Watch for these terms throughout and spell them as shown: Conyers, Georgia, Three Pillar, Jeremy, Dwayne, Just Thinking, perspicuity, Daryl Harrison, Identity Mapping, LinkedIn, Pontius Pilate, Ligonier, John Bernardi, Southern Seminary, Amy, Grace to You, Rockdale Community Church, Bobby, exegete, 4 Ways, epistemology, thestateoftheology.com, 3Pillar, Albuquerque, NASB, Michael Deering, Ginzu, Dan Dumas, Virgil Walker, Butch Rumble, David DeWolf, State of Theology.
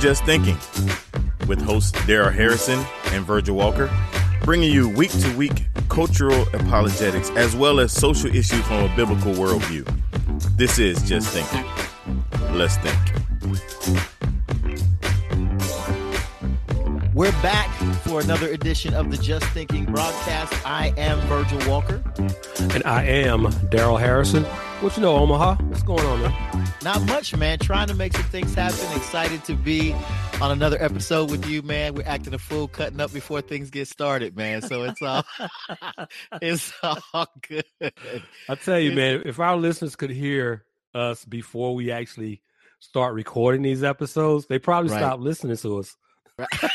to Just Thinking with hosts Daryl Harrison and Virgil Walker, bringing you week-to-week cultural apologetics as well as social issues from a biblical worldview. This is Just Thinking. Let's think. We're back for another edition of the Just Thinking broadcast. I am Virgil Walker. And I am Daryl Harrison. What you know, Omaha? What's going on, man? Not much, man. Trying to make some things happen. Excited to be on another episode with you, man. We're acting a fool, cutting up before things get started, man. So it's all it's all good. I tell you, man, if our listeners could hear us before we actually start recording these episodes, they probably stop listening to us. Right.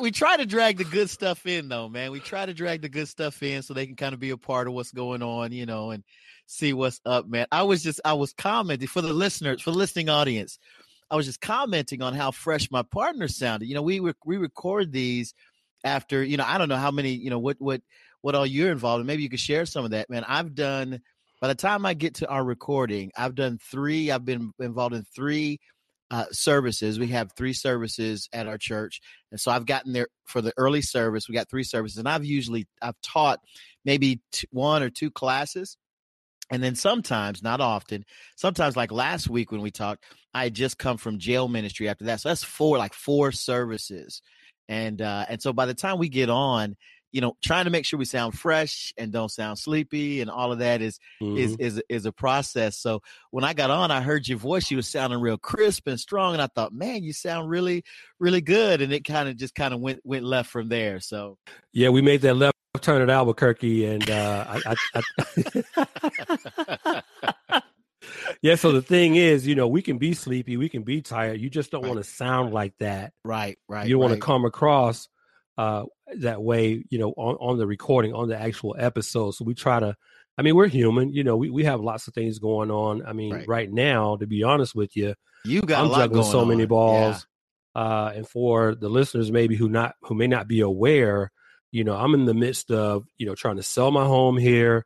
We try to drag the good stuff in, though, man. We try to drag the good stuff in so they can kind of be a part of what's going on, you know, and see what's up, man. I was commenting for the listeners, for the listening audience. I was just commenting on how fresh my partner sounded. You know, we record these after, you know, I don't know how many, you know, what all you're involved in. Maybe you could share some of that, man. I've done, by the time I get to our recording, I've done three. I've been involved in three services. We have three services at our church. And so I've gotten there for the early service. We got three services, and I've taught maybe one or two classes. And then sometimes, not often, sometimes like last week when we talked, I had just come from jail ministry after that. So that's four services. And so by the time we get on, you know, trying to make sure we sound fresh and don't sound sleepy and all of that is a process. So when I got on, I heard your voice. You were sounding real crisp and strong. And I thought, man, you sound really, really good. And it kind of went left from there. So yeah, we made that left turn at Albuquerque, and yeah. So the thing is, you know, we can be sleepy, we can be tired. You just don't want to sound like that, right? You want to come across that way, you know, on the recording, on the actual episode. So we try to. I mean, we're human, you know. We have lots of things going on. I mean, right now, to be honest with you, I'm juggling so many balls. Yeah. And for the listeners, maybe who may not be aware. You know, I'm in the midst of, you know, trying to sell my home here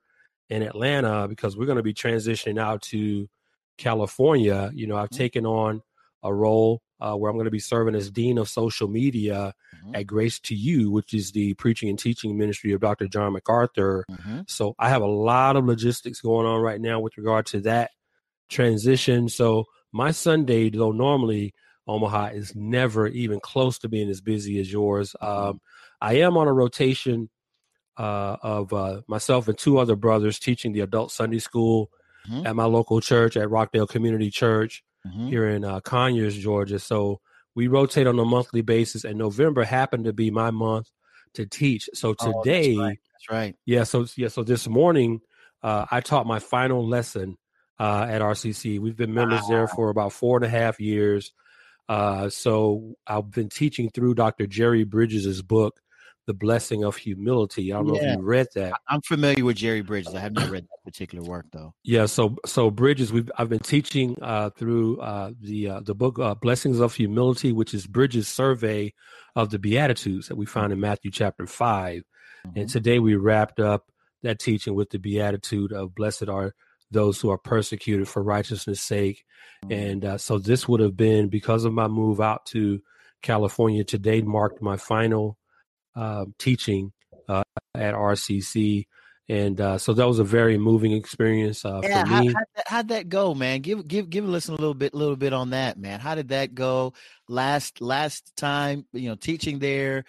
in Atlanta because we're going to be transitioning out to California. You know, I've taken on a role where I'm going to be serving as Dean of Social Media at Grace to You, which is the preaching and teaching ministry of Dr. John MacArthur. So I have a lot of logistics going on right now with regard to that transition. So my Sunday, though normally Omaha, is never even close to being as busy as yours. I am on a rotation of myself and two other brothers teaching the adult Sunday school at my local church, at Rockdale Community Church here in Conyers, Georgia. So we rotate on a monthly basis, and November happened to be my month to teach. So today, that's right. Yeah. So this morning I taught my final lesson at RCC. We've been members there for about 4.5 years. So I've been teaching through Dr. Jerry Bridges' book, The Blessing of Humility. I don't know if you read that. I'm familiar with Jerry Bridges. I have not read that particular work, though. Yeah, so Bridges, I've been teaching through the book Blessings of Humility, which is Bridges' survey of the Beatitudes that we find in Matthew chapter 5. And today we wrapped up that teaching with the Beatitude of blessed are those who are persecuted for righteousness' sake. And so this would have been, because of my move out to California, today marked my final teaching at RCC. And so that was a very moving experience for me. How'd that go, man? Give a listen a little bit on that, man. How did that go last time, you know, teaching their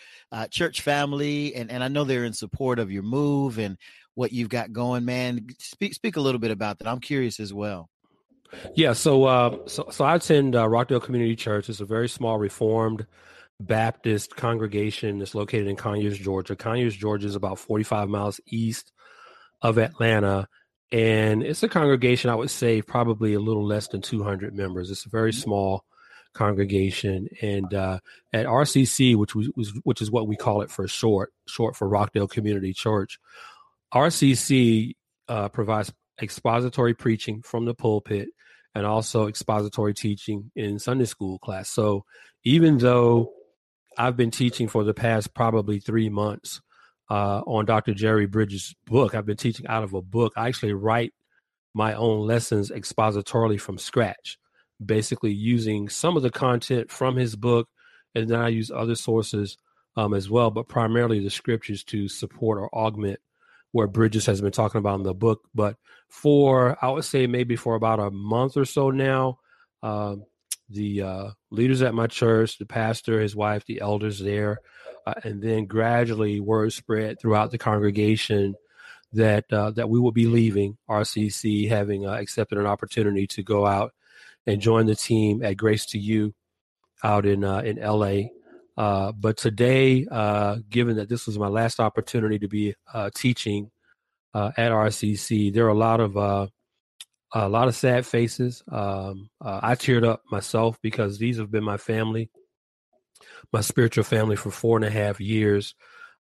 church family? And I know they're in support of your move and what you've got going, man. Speak a little bit about that. I'm curious as well. Yeah. So I attend Rockdale Community Church. It's a very small Reformed Baptist congregation that's located in Conyers, Georgia. Conyers, Georgia is about 45 miles east of Atlanta, and it's a congregation, I would say, probably a little less than 200 members. It's a very small congregation, and at RCC, which is what we call it for short for Rockdale Community Church, RCC provides expository preaching from the pulpit and also expository teaching in Sunday school class. So even though I've been teaching for the past probably 3 months on Dr. Jerry Bridges' book. I've been teaching out of a book. I actually write my own lessons expositorily from scratch. basically using some of the content from his book, and then I use other sources as well, but primarily the scriptures to support or augment where Bridges has been talking about in the book. But for, I would say maybe for about a month or so now, the leaders at my church, the pastor, his wife, the elders there, and then gradually word spread throughout the congregation that we will be leaving RCC, having accepted an opportunity to go out and join the team at Grace to You out in L.A. But today, given that this was my last opportunity to be teaching at RCC, there are a lot of sad faces. I teared up myself because these have been my family, my spiritual family, for 4.5 years.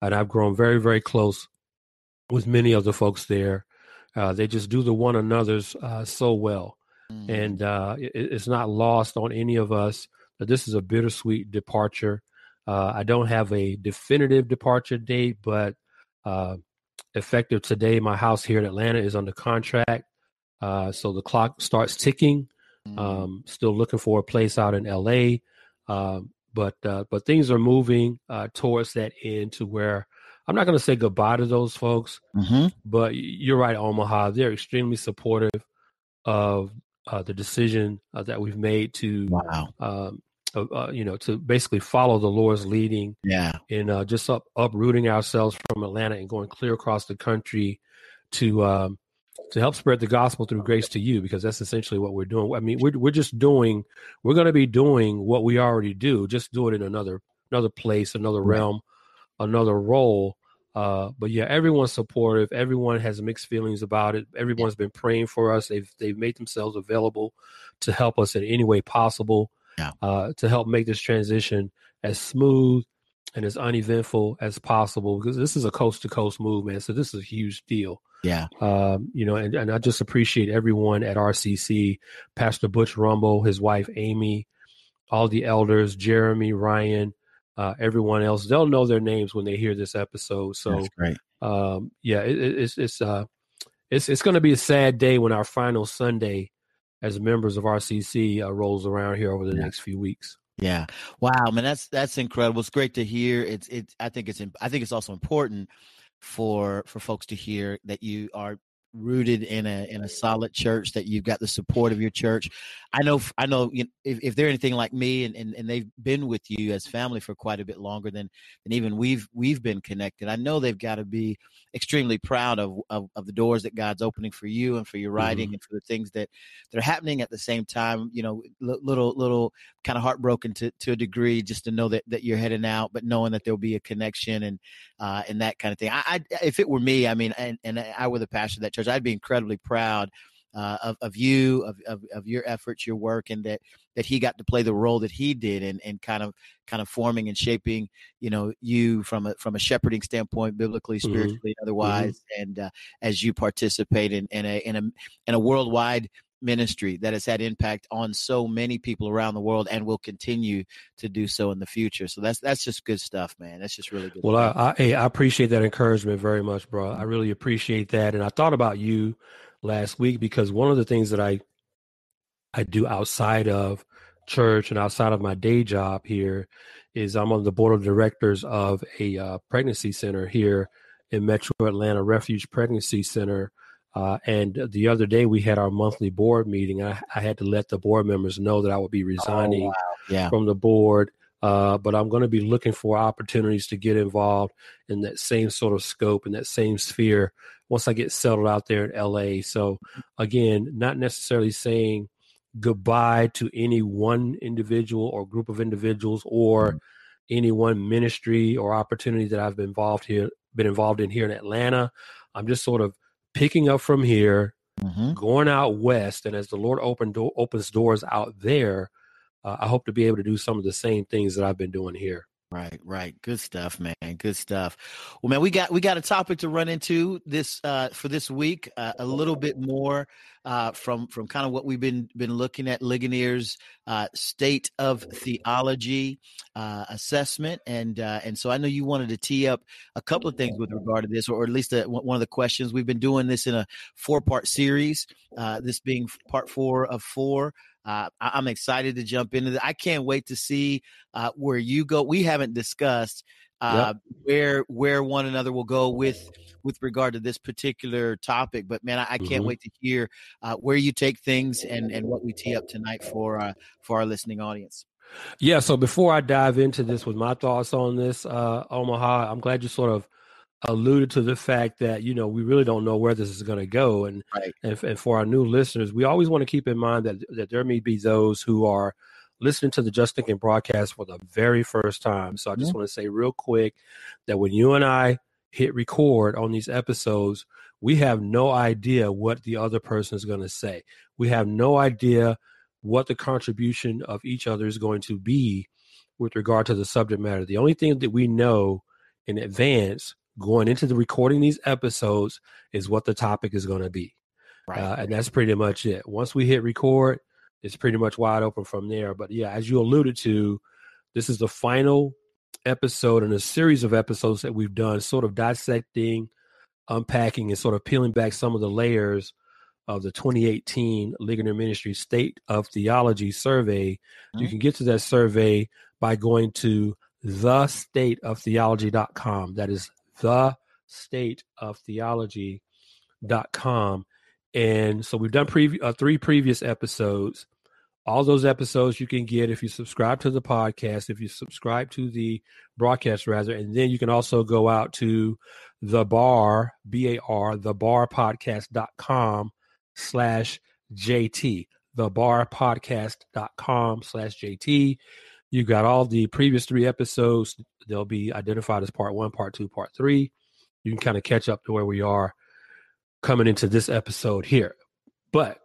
And I've grown very, very close with many of the folks there. They just do the one another's so well. Mm-hmm. And it's not lost on any of us that this is a bittersweet departure. I don't have a definitive departure date, but effective today, my house here in Atlanta is under contract. So the clock starts ticking. Still looking for a place out in LA, but things are moving towards that end to where I'm not going to say goodbye to those folks. Mm-hmm. But you're right, Omaha. They're extremely supportive of the decision that we've made to, to basically follow the Lord's leading. Yeah, and just uprooting ourselves from Atlanta and going clear across the country to help spread the gospel through Grace to You, because that's essentially what we're doing. I mean, we're going to be doing what we already do, just do it in another place, another realm, another role. But yeah, everyone's supportive. Everyone has mixed feelings about it. Everyone's been praying for us. They've made themselves available to help us in any way possible, to help make this transition as smooth and as uneventful as possible, because this is a coast-to-coast move, man. So this is a huge deal. Yeah. And I just appreciate everyone at RCC, Pastor Butch Rumble, his wife, Amy, all the elders, Jeremy, Ryan, everyone else. They'll know their names when they hear this episode. So that's great. It's going to be a sad day when our final Sunday as members of RCC rolls around here over the next few weeks. Yeah. Wow, man, that's incredible. It's great to hear. I think it's also important for folks to hear that you are rooted in a solid church, that you've got the support of your church. I know you know, if they're anything like me and they've been with you as family for quite a bit longer than even we've been connected, I know they've got to be extremely proud of the doors that God's opening for you and for your writing, mm-hmm. and for the things that are happening at the same time. You know, little kind of heartbroken to a degree, just to know that you're heading out, but knowing that there'll be a connection and that kind of thing. If it were me, I mean, and I were the pastor of that church, I'd be incredibly proud of you, of your efforts, your work, and that he got to play the role that he did in kind of forming and shaping, you know, you from a shepherding standpoint, biblically, spiritually, mm-hmm. and otherwise, mm-hmm. and as you participate in a worldwide ministry that has had impact on so many people around the world and will continue to do so in the future. So that's just good stuff, man. That's just really good. Well, I appreciate that encouragement very much, bro. I really appreciate that. And I thought about you last week, because one of the things that I do outside of church and outside of my day job here is I'm on the board of directors of a pregnancy center here in Metro Atlanta, Refuge Pregnancy Center. And the other day we had our monthly board meeting. I had to let the board members know that I would be resigning from the board, but I'm going to be looking for opportunities to get involved in that same sort of scope and that same sphere once I get settled out there in LA. So again, not necessarily saying goodbye to any one individual or group of individuals or mm-hmm. any one ministry or opportunity that I've been involved in here in Atlanta. I'm just sort of picking up from here, mm-hmm. going out west, and as the Lord opens doors out there, I hope to be able to do some of the same things that I've been doing here. Right. Good stuff, man. Good stuff. Well, man, we got a topic to run into this for this week, a little bit more from kind of what we've been looking at, Ligonier's State of Theology assessment, and so I know you wanted to tee up a couple of things with regard to this, or at least one of the questions. We've been doing this in a 4-part series. This being part 4 of 4. I'm excited to jump into that. I can't wait to see where you go. We haven't discussed where one another will go with regard to this particular topic. But, man, I can't wait to hear where you take things and what we tee up tonight for our listening audience. Yeah. So before I dive into this with my thoughts on this, Omaha, I'm glad you sort of alluded to the fact that, you know, we really don't know where this is going to go. And, right. and for our new listeners, we always want to keep in mind that there may be those who are listening to the Just Thinking broadcast for the very first time. So I just want to say real quick that when you and I hit record on these episodes, we have no idea what the other person is going to say. We have no idea what the contribution of each other is going to be with regard to the subject matter. The only thing that we know in advance going into the recording these episodes is what the topic is going to be. Right. And that's pretty much it. Once we hit record, it's pretty much wide open from there. But yeah, as you alluded to, this is the final episode in a series of episodes that we've done, sort of dissecting, unpacking, and sort of peeling back some of the layers of the 2018 Ligonier Ministry State of Theology survey. Mm-hmm. You can get to that survey by going to thestateoftheology.com. That is thestateoftheology.com. And so we've done three previous episodes. All those episodes you can get if you subscribe to the podcast, if you subscribe to the broadcast, rather. And then you can also go out to the bar, B-A-R, thebarpodcast.com/JT, thebarpodcast.com/JT. You've got all the previous three episodes. They'll be identified as part one, part two, part three. You can kind of catch up to where we are coming into this episode here. But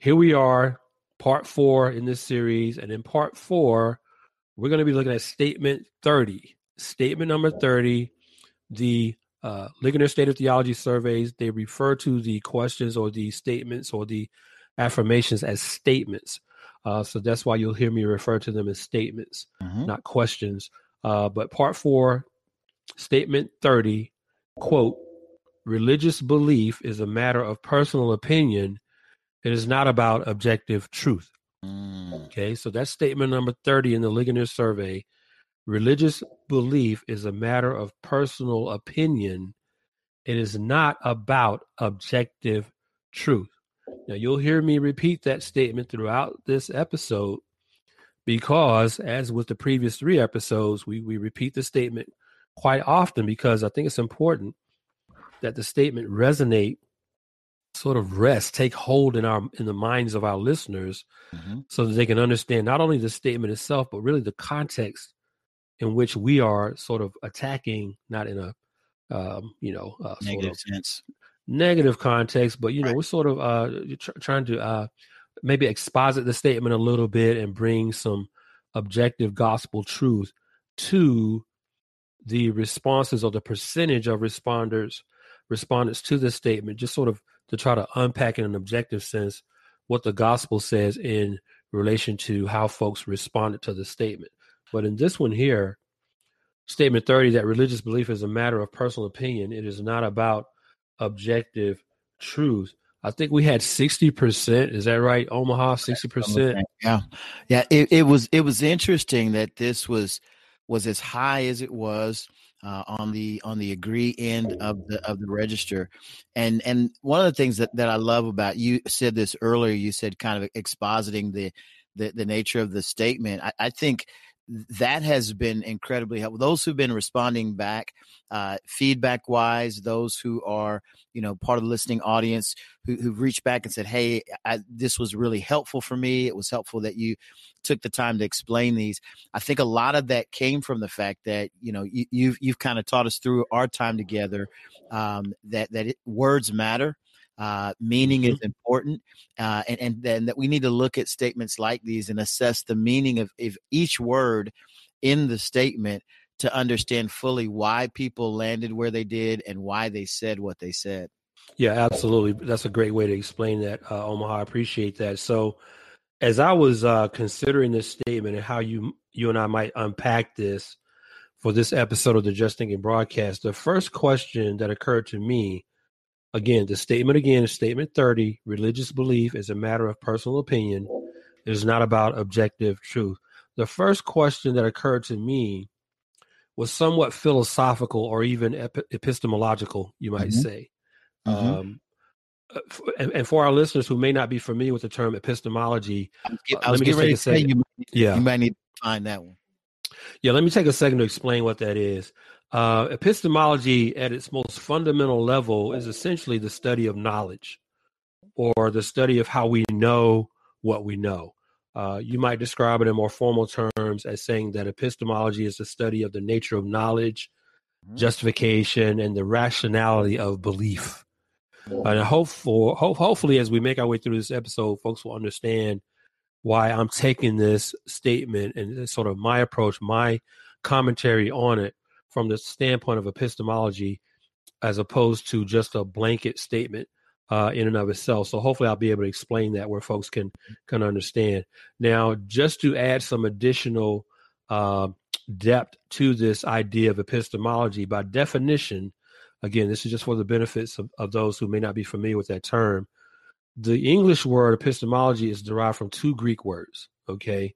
here we are, part four in this series. And in part four, we're going to be looking at statement 30. Statement number 30, the Ligonier State of Theology surveys, they refer to the questions or the statements or the affirmations as statements. So that's why you'll hear me refer to them as statements, not questions. But part four, statement 30, quote, "Religious belief is a matter of personal opinion. It is not about objective truth." Okay, so that's statement number 30 in the Ligonier survey. Religious belief is a matter of personal opinion. It is not about objective truth. Now, you'll hear me repeat that statement throughout this episode because, as with the previous three episodes, we repeat the statement quite often because I think it's important that the statement resonate, sort of rest, take hold in the minds of our listeners so that they can understand not only the statement itself, but really the context in which we are sort of attacking, not in a, negative sense, negative context, but, you know, we're sort of trying to maybe exposit the statement a little bit and bring some objective gospel truth to the responses or the percentage of respondents to this statement, just sort of to try to unpack in an objective sense what the gospel says in relation to how folks responded to the statement. But in this one here, statement 30, that religious belief is a matter of personal opinion. It is not about objective truth. I think we had 60%. Is that right, Omaha? 60%. Yeah. Yeah. It was interesting that this was as high as it was on the agree end of the register. And one of the things that I love about, you said this earlier, you said kind of expositing the nature of the statement. I think that has been incredibly helpful. Those who've been responding back, feedback wise, those who are, you know, part of the listening audience who've reached back and said, "Hey, this was really helpful for me. It was helpful that you took the time to explain these." I think a lot of that came from the fact that, you know, you've kind of taught us through our time together that words matter. Meaning is important, and then that we need to look at statements like these and assess the meaning of each word in the statement to understand fully why people landed where they did and why they said what they said. Yeah, absolutely. That's a great way to explain that, Omaha. I appreciate that. So as I was considering this statement and how you and I might unpack this for this episode of the Just Thinking broadcast, the first question that occurred to me, again, the statement is statement 30, religious belief is a matter of personal opinion. It is not about objective truth. The first question that occurred to me was somewhat philosophical or even epistemological, you might say. And for our listeners who may not be familiar with the term epistemology, you might need to find that one. Yeah, let me take a second to explain what that is. Epistemology at its most fundamental level is essentially the study of knowledge, or the study of how we know what we know. You might describe it in more formal terms as saying that epistemology is the study of the nature of knowledge, justification, and the rationality of belief. And hopefully, as we make our way through this episode, folks will understand why I'm taking this statement and sort of my approach, my commentary on it from the standpoint of epistemology, as opposed to just a blanket statement in and of itself. So hopefully I'll be able to explain that where folks can understand. Now, just to add some additional depth to this idea of epistemology, by definition, again, this is just for the benefits of those who may not be familiar with that term. The English word epistemology is derived from two Greek words, okay?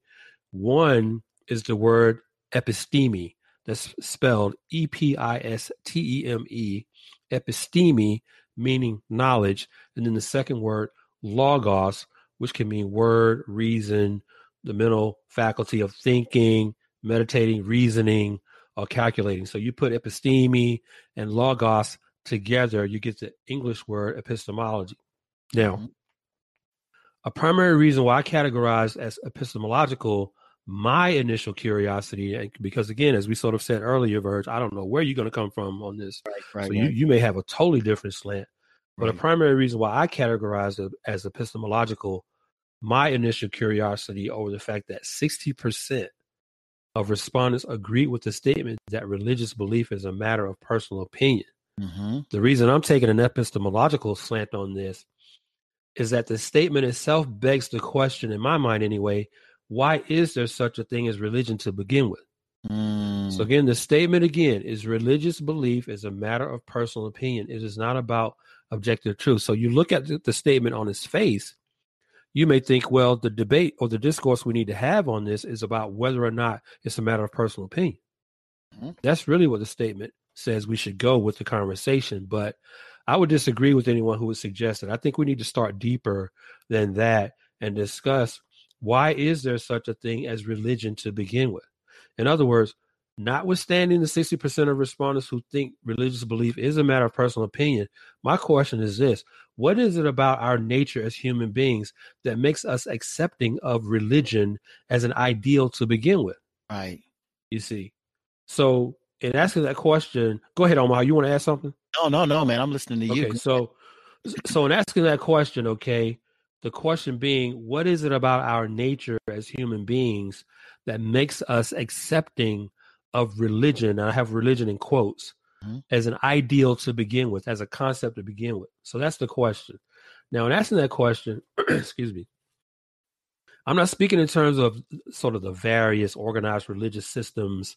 One is the word episteme, that's spelled E-P-I-S-T-E-M-E, episteme, meaning knowledge, and then the second word, logos, which can mean word, reason, the mental faculty of thinking, meditating, reasoning, or calculating. So you put episteme and logos together, you get the English word epistemology. Now, a primary reason why I categorized as epistemological my initial curiosity, and because again, as we sort of said earlier, Virg, I don't know where you're going to come from on this. You may have a totally different slant, but a primary reason why I categorized it as epistemological, my initial curiosity over the fact that 60% of respondents agreed with the statement that religious belief is a matter of personal opinion. The reason I'm taking an epistemological slant on this is that the statement itself begs the question, in my mind anyway, why is there such a thing as religion to begin with? So again, the statement again is religious belief is a matter of personal opinion. It is not about objective truth. So you look at the statement on its face, you may think, well, the debate or the discourse we need to have on this is about whether or not it's a matter of personal opinion. That's really what the statement says we should go with the conversation, but I would disagree with anyone who would suggest it. I think we need to start deeper than that and discuss why is there such a thing as religion to begin with? In other words, notwithstanding the 60% of respondents who think religious belief is a matter of personal opinion, my question is this: what is it about our nature as human beings that makes us accepting of religion as an ideal to begin with? Right. You see? So in asking that question, go ahead, Omaha, you want to add something? No, man, I'm listening to you. Okay, so in asking that question, okay, the question being, what is it about our nature as human beings that makes us accepting of religion, and I have religion in quotes, as an ideal to begin with, as a concept to begin with? So that's the question. Now, in asking that question, excuse me, I'm not speaking in terms of sort of the various organized religious systems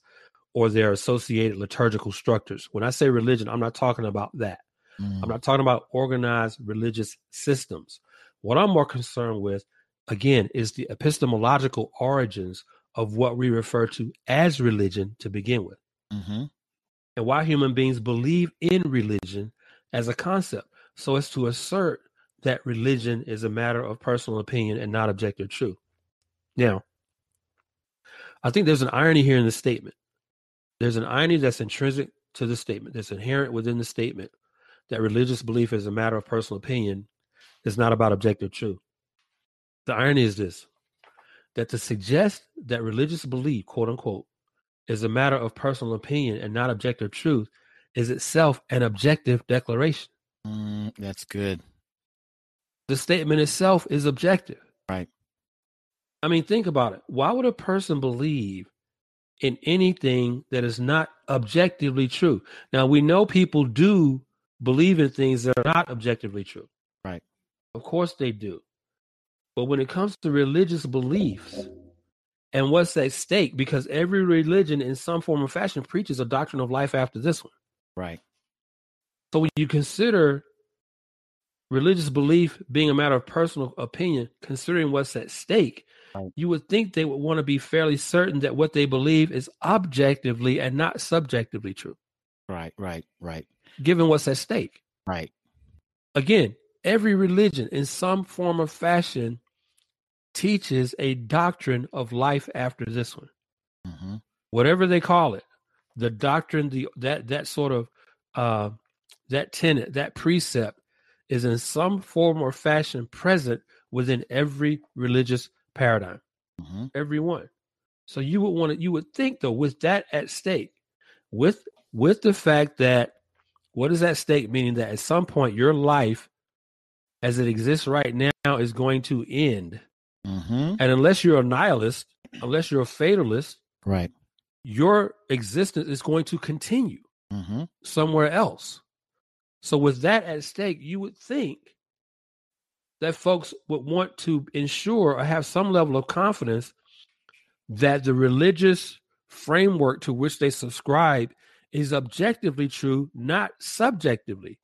or their associated liturgical structures. When I say religion, I'm not talking about that. I'm not talking about organized religious systems. What I'm more concerned with, again, is the epistemological origins of what we refer to as religion to begin with, and why human beings believe in religion as a concept, so as to assert that religion is a matter of personal opinion and not objective truth. Now, I think there's an irony here in the statement. There's an irony that's intrinsic to the statement, that's inherent within the statement, that religious belief is a matter of personal opinion. It's not about objective truth. The irony is this: that to suggest that religious belief, quote unquote, is a matter of personal opinion and not objective truth is itself an objective declaration. That's good. The statement itself is objective. Right. I mean, think about it. Why would a person believe in anything that is not objectively true? Now, we know people do believe in things that are not objectively true. Right. Of course they do. But when it comes to religious beliefs and what's at stake, because every religion in some form or fashion preaches a doctrine of life after this one. Right. So when you consider religious belief being a matter of personal opinion, considering what's at stake, you would think they would want to be fairly certain that what they believe is objectively and not subjectively true. Right. Given what's at stake. Right. Again, every religion in some form or fashion teaches a doctrine of life after this one. Mm-hmm. Whatever they call it, the doctrine, that tenet, that precept is in some form or fashion present within every religious paradigm, mm-hmm. every one. So you would think though, with that at stake, with the fact that what is at stake, meaning that at some point your life as it exists right now is going to end. Mm-hmm. And unless you're a nihilist, unless you're a fatalist, right, your existence is going to continue mm-hmm. somewhere else. So with that at stake, you would think that folks would want to ensure or have some level of confidence that the religious framework to which they subscribe is objectively true, not subjectively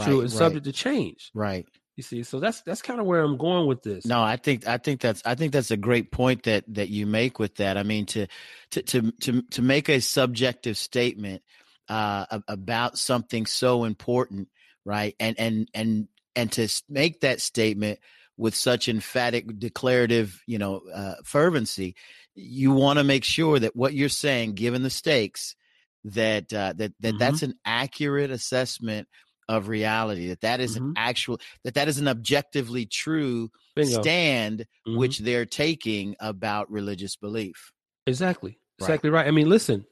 true, and subject to change. Right. You see, so that's kind of where I'm going with this. No, I think that's a great point that you make with that. I mean, to make a subjective statement about something so important, right? And to make that statement with such emphatic, declarative, fervency, you want to make sure that what you're saying, given the stakes, that mm-hmm. that's an accurate assessment of reality, that is mm-hmm. an actual, that is an objectively true Bingo. Stand mm-hmm. which they're taking about religious belief. Exactly right. I mean, listen,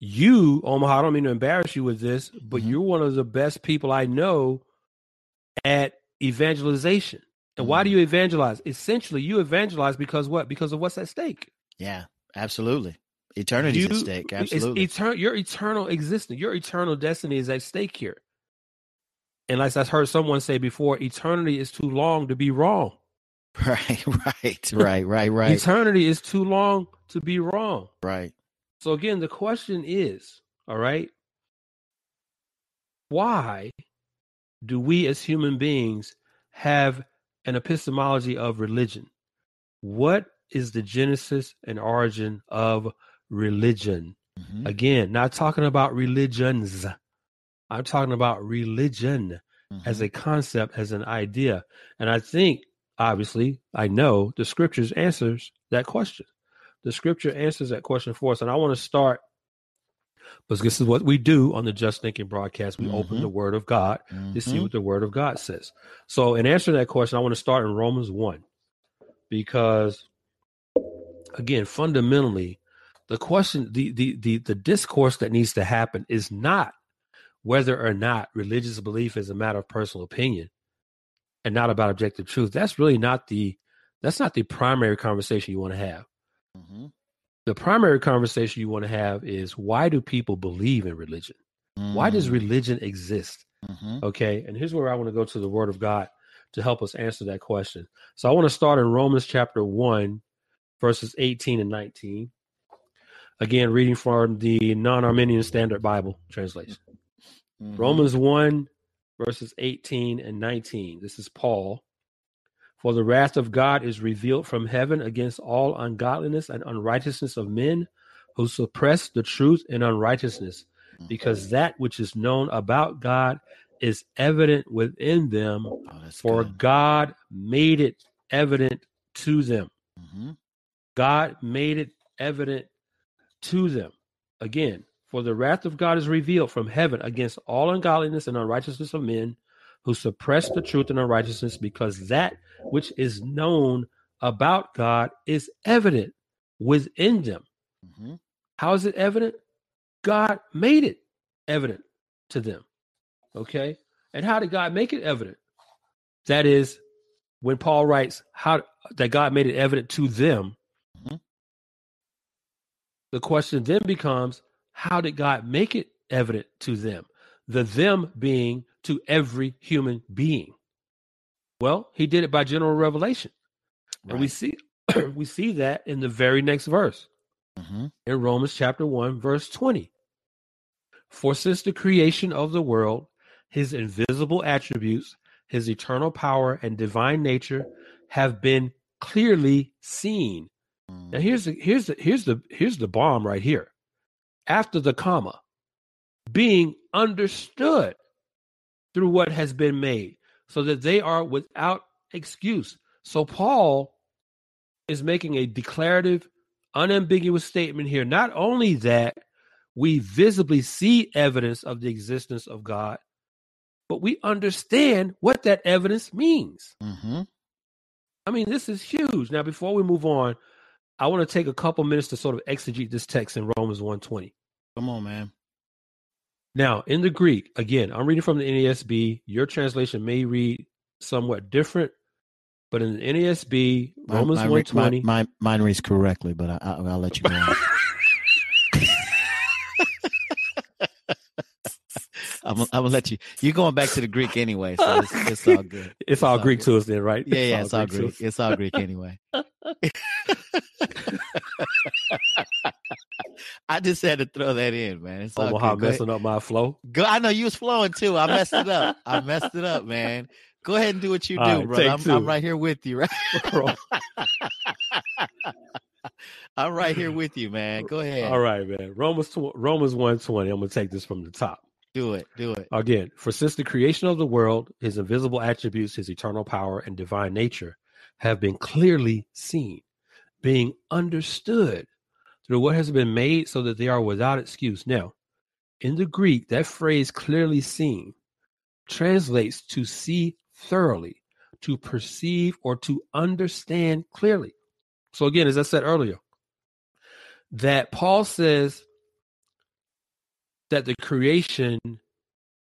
you, Omaha, I don't mean to embarrass you with this, but mm-hmm. you're one of the best people I know at evangelization. And mm-hmm. why do you evangelize? Essentially, you evangelize because what? Because of what's at stake. Yeah, absolutely. Eternity's at stake. Absolutely. Your eternal existence, your eternal destiny is at stake here. And as I heard someone say before, eternity is too long to be wrong. Right. Eternity is too long to be wrong. Right. So again, the question is, all right, why do we as human beings have an epistemology of religion? What is the genesis and origin of religion? Mm-hmm. Again, not talking about religions. I'm talking about religion mm-hmm. as a concept, as an idea. And I think, obviously, I know the scriptures answers that question. The scripture answers that question for us. And I want to start, because this is what we do on the Just Thinking broadcast. We mm-hmm. open the Word of God mm-hmm. to see what the Word of God says. So in answering that question, I want to start in Romans 1, because, again, fundamentally, the question, the discourse that needs to happen is not whether or not religious belief is a matter of personal opinion and not about objective truth. That's really not the primary conversation you want to have. Mm-hmm. The primary conversation you want to have is, why do people believe in religion? Mm-hmm. Why does religion exist? Mm-hmm. Okay. And here's where I want to go to the Word of God to help us answer that question. So I want to start in Romans chapter 1, verses 18 and 19. Again, reading from the Non-Arminian Standard Bible translation. Mm-hmm. Romans 1, verses 18 and 19. This is Paul. For the wrath of God is revealed from heaven against all ungodliness and unrighteousness of men who suppress the truth in unrighteousness, mm-hmm. because that which is known about God is evident within them, for good. God made it evident to them. Mm-hmm. God made it evident to them. Again, for the wrath of God is revealed from heaven against all ungodliness and unrighteousness of men who suppress the truth and unrighteousness, because that which is known about God is evident within them. Mm-hmm. How is it evident? God made it evident to them. Okay. And how did God make it evident? That is, when Paul writes how that God made it evident to them, mm-hmm. the question then becomes, how did God make it evident to them? The them being to every human being. Well, he did it by general revelation. Right. And we see that in the very next verse. Mm-hmm. In Romans chapter 1, verse 20. For since the creation of the world, his invisible attributes, his eternal power and divine nature have been clearly seen. Now here's the bomb right here. After the comma, being understood through what has been made, so that they are without excuse. So Paul is making a declarative, unambiguous statement here. Not only that we visibly see evidence of the existence of God, but we understand what that evidence means. Mm-hmm. I mean, this is huge. Now, before we move on, I want to take a couple minutes to sort of exegete this text in Romans 1:20. Come on, man. Now, in the Greek, again, I'm reading from the NASB. Your translation may read somewhat different, but in the NASB, Romans 1:20. Mine reads correctly, but I'll let you know. I'm gonna let you. You're going back to the Greek anyway, so it's all good. It's all Greek to us then, right? Yeah, yeah, it's all Greek. It's all Greek anyway. I just had to throw that in, man. It's Omaha messing up my flow. I know you was flowing too. I messed it up. Man. Go ahead and do what you do, bro. I'm right here with you, right? I'm right here with you, man. Go ahead. All right, man. Romans 1:20. I'm gonna take this from the top. Do it. Again, for since the creation of the world, his invisible attributes, his eternal power and divine nature have been clearly seen, being understood through what has been made so that they are without excuse. Now, in the Greek, that phrase clearly seen translates to see thoroughly, to perceive or to understand clearly. So again, as I said earlier, that Paul says that the creation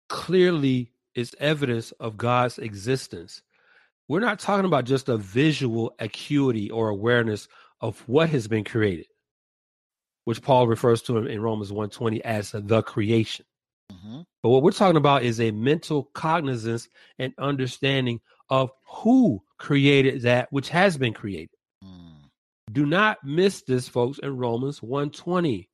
clearly is evidence of God's existence. We're not talking about just a visual acuity or awareness of what has been created, which Paul refers to in Romans 1:20 as the creation. Mm-hmm. But what we're talking about is a mental cognizance and understanding of who created that which has been created. Mm. Do not miss this, folks, in Romans 1:20.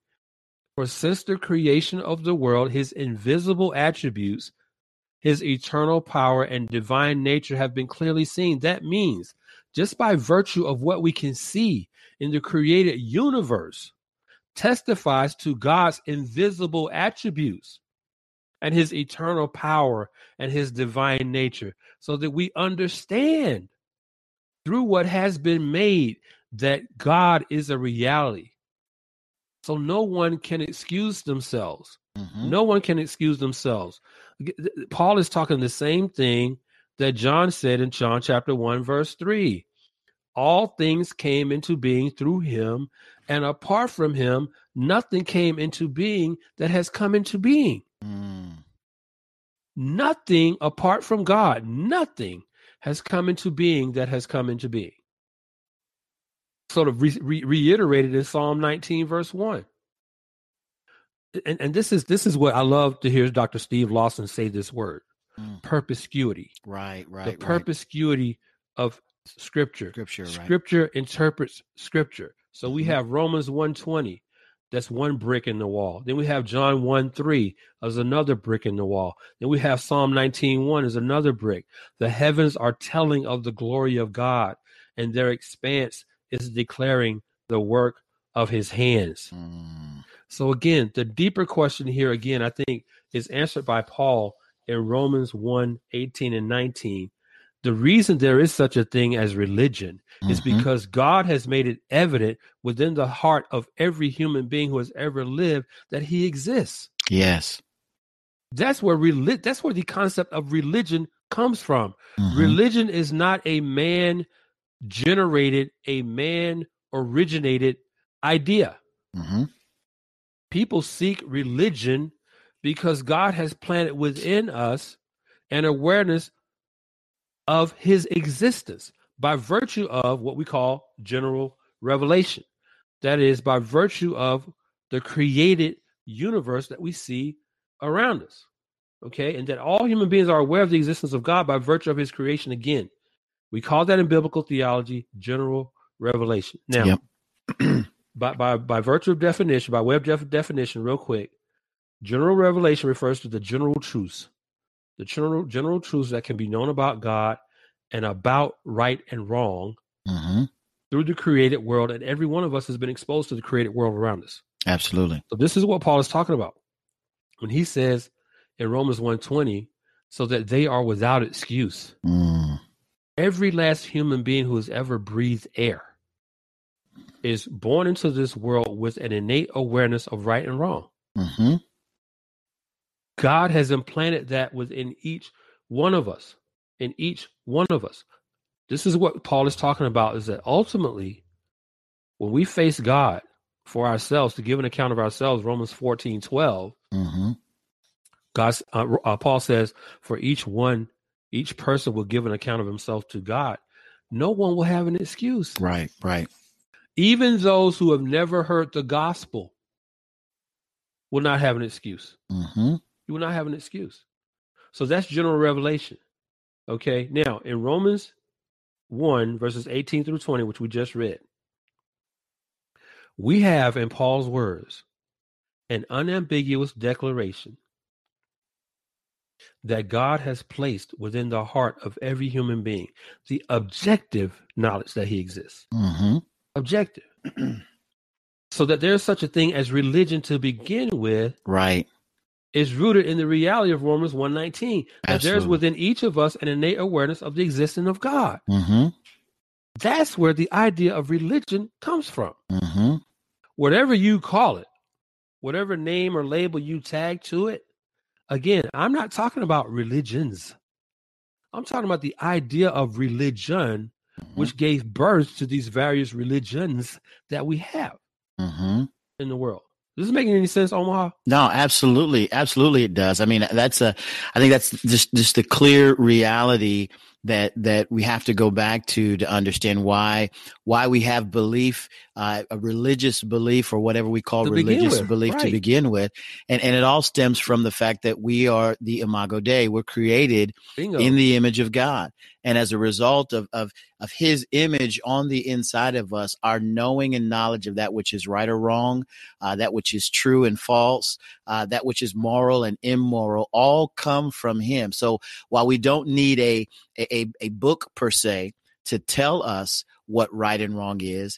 For since the creation of the world, his invisible attributes, his eternal power and divine nature have been clearly seen. That means just by virtue of what we can see in the created universe testifies to God's invisible attributes and his eternal power and his divine nature, so that we understand through what has been made that God is a reality. So no one can excuse themselves. Mm-hmm. No one can excuse themselves. Paul is talking the same thing that John said in John chapter 1, verse 3. All things came into being through him, and apart from him, nothing came into being that has come into being. Mm. Nothing apart from God, nothing has come into being that has come into being. Sort of reiterated in Psalm 19, verse 1. And this is what I love to hear Dr. Steve Lawson say this word, perspicuity. Right. The perspicuity of Scripture. Scripture interprets Scripture. So we have Romans 1:20. That's one brick in the wall. Then we have John 1:3 as another brick in the wall. Then we have Psalm 19:1 as another brick. The heavens are telling of the glory of God, and their expanse is declaring the work of his hands. Mm. So again, the deeper question here, again, I think is answered by Paul in Romans 1:18 and 19. The reason there is such a thing as religion is because God has made it evident within the heart of every human being who has ever lived that he exists. Yes. That's where the concept of religion comes from. Mm-hmm. Religion is not a man-originated idea. Mm-hmm. People seek religion because God has planted within us an awareness of his existence by virtue of what we call general revelation. That is, by virtue of the created universe that we see around us. Okay? And that all human beings are aware of the existence of God by virtue of his creation again. We call that in biblical theology general revelation. Now, by virtue of definition, by way of definition, real quick, general revelation refers to the general truths that can be known about God and about right and wrong, Mm-hmm. Through the created world, and every one of us has been exposed to the created world around us. Absolutely. So this is what Paul is talking about when he says in Romans 1:20, so that they are without excuse. Mm. Every last human being who has ever breathed air is born into this world with an innate awareness of right and wrong. Mm-hmm. God has implanted that within each one of us, in each one of us. This is what Paul is talking about, is that ultimately, when we face God for ourselves, to give an account of ourselves, Romans 14:12, mm-hmm. Paul says, for each person will give an account of himself to God. No one will have an excuse. Right, right. Even those who have never heard the gospel will not have an excuse. Mm-hmm. You will not have an excuse. So that's general revelation. Okay, now in Romans 1, verses 18 through 20, which we just read, we have, in Paul's words, an unambiguous declaration that God has placed within the heart of every human being the objective knowledge that he exists. Mm-hmm. Objective. So that there's such a thing as religion to begin with. Right. Is rooted in the reality of Romans 1:19. That there's within each of us an innate awareness of the existence of God. Mm-hmm. That's where the idea of religion comes from. Mm-hmm. Whatever you call it, whatever name or label you tag to it, again, I'm not talking about religions. I'm talking about the idea of religion, mm-hmm. which gave birth to these various religions that we have mm-hmm. in the world. Does this make any sense, Omaha? No, absolutely. Absolutely it does. I mean, I think that's just the clear reality that we have to go back to understand why we have belief, a religious belief or whatever we call religious belief to begin with. And it all stems from the fact that we are the Imago Dei. We're created in the image of God. And as a result of his image on the inside of us, our knowing and knowledge of that which is right or wrong, that which is true and false, that which is moral and immoral, all come from him. So while we don't need a book per se to tell us what right and wrong is,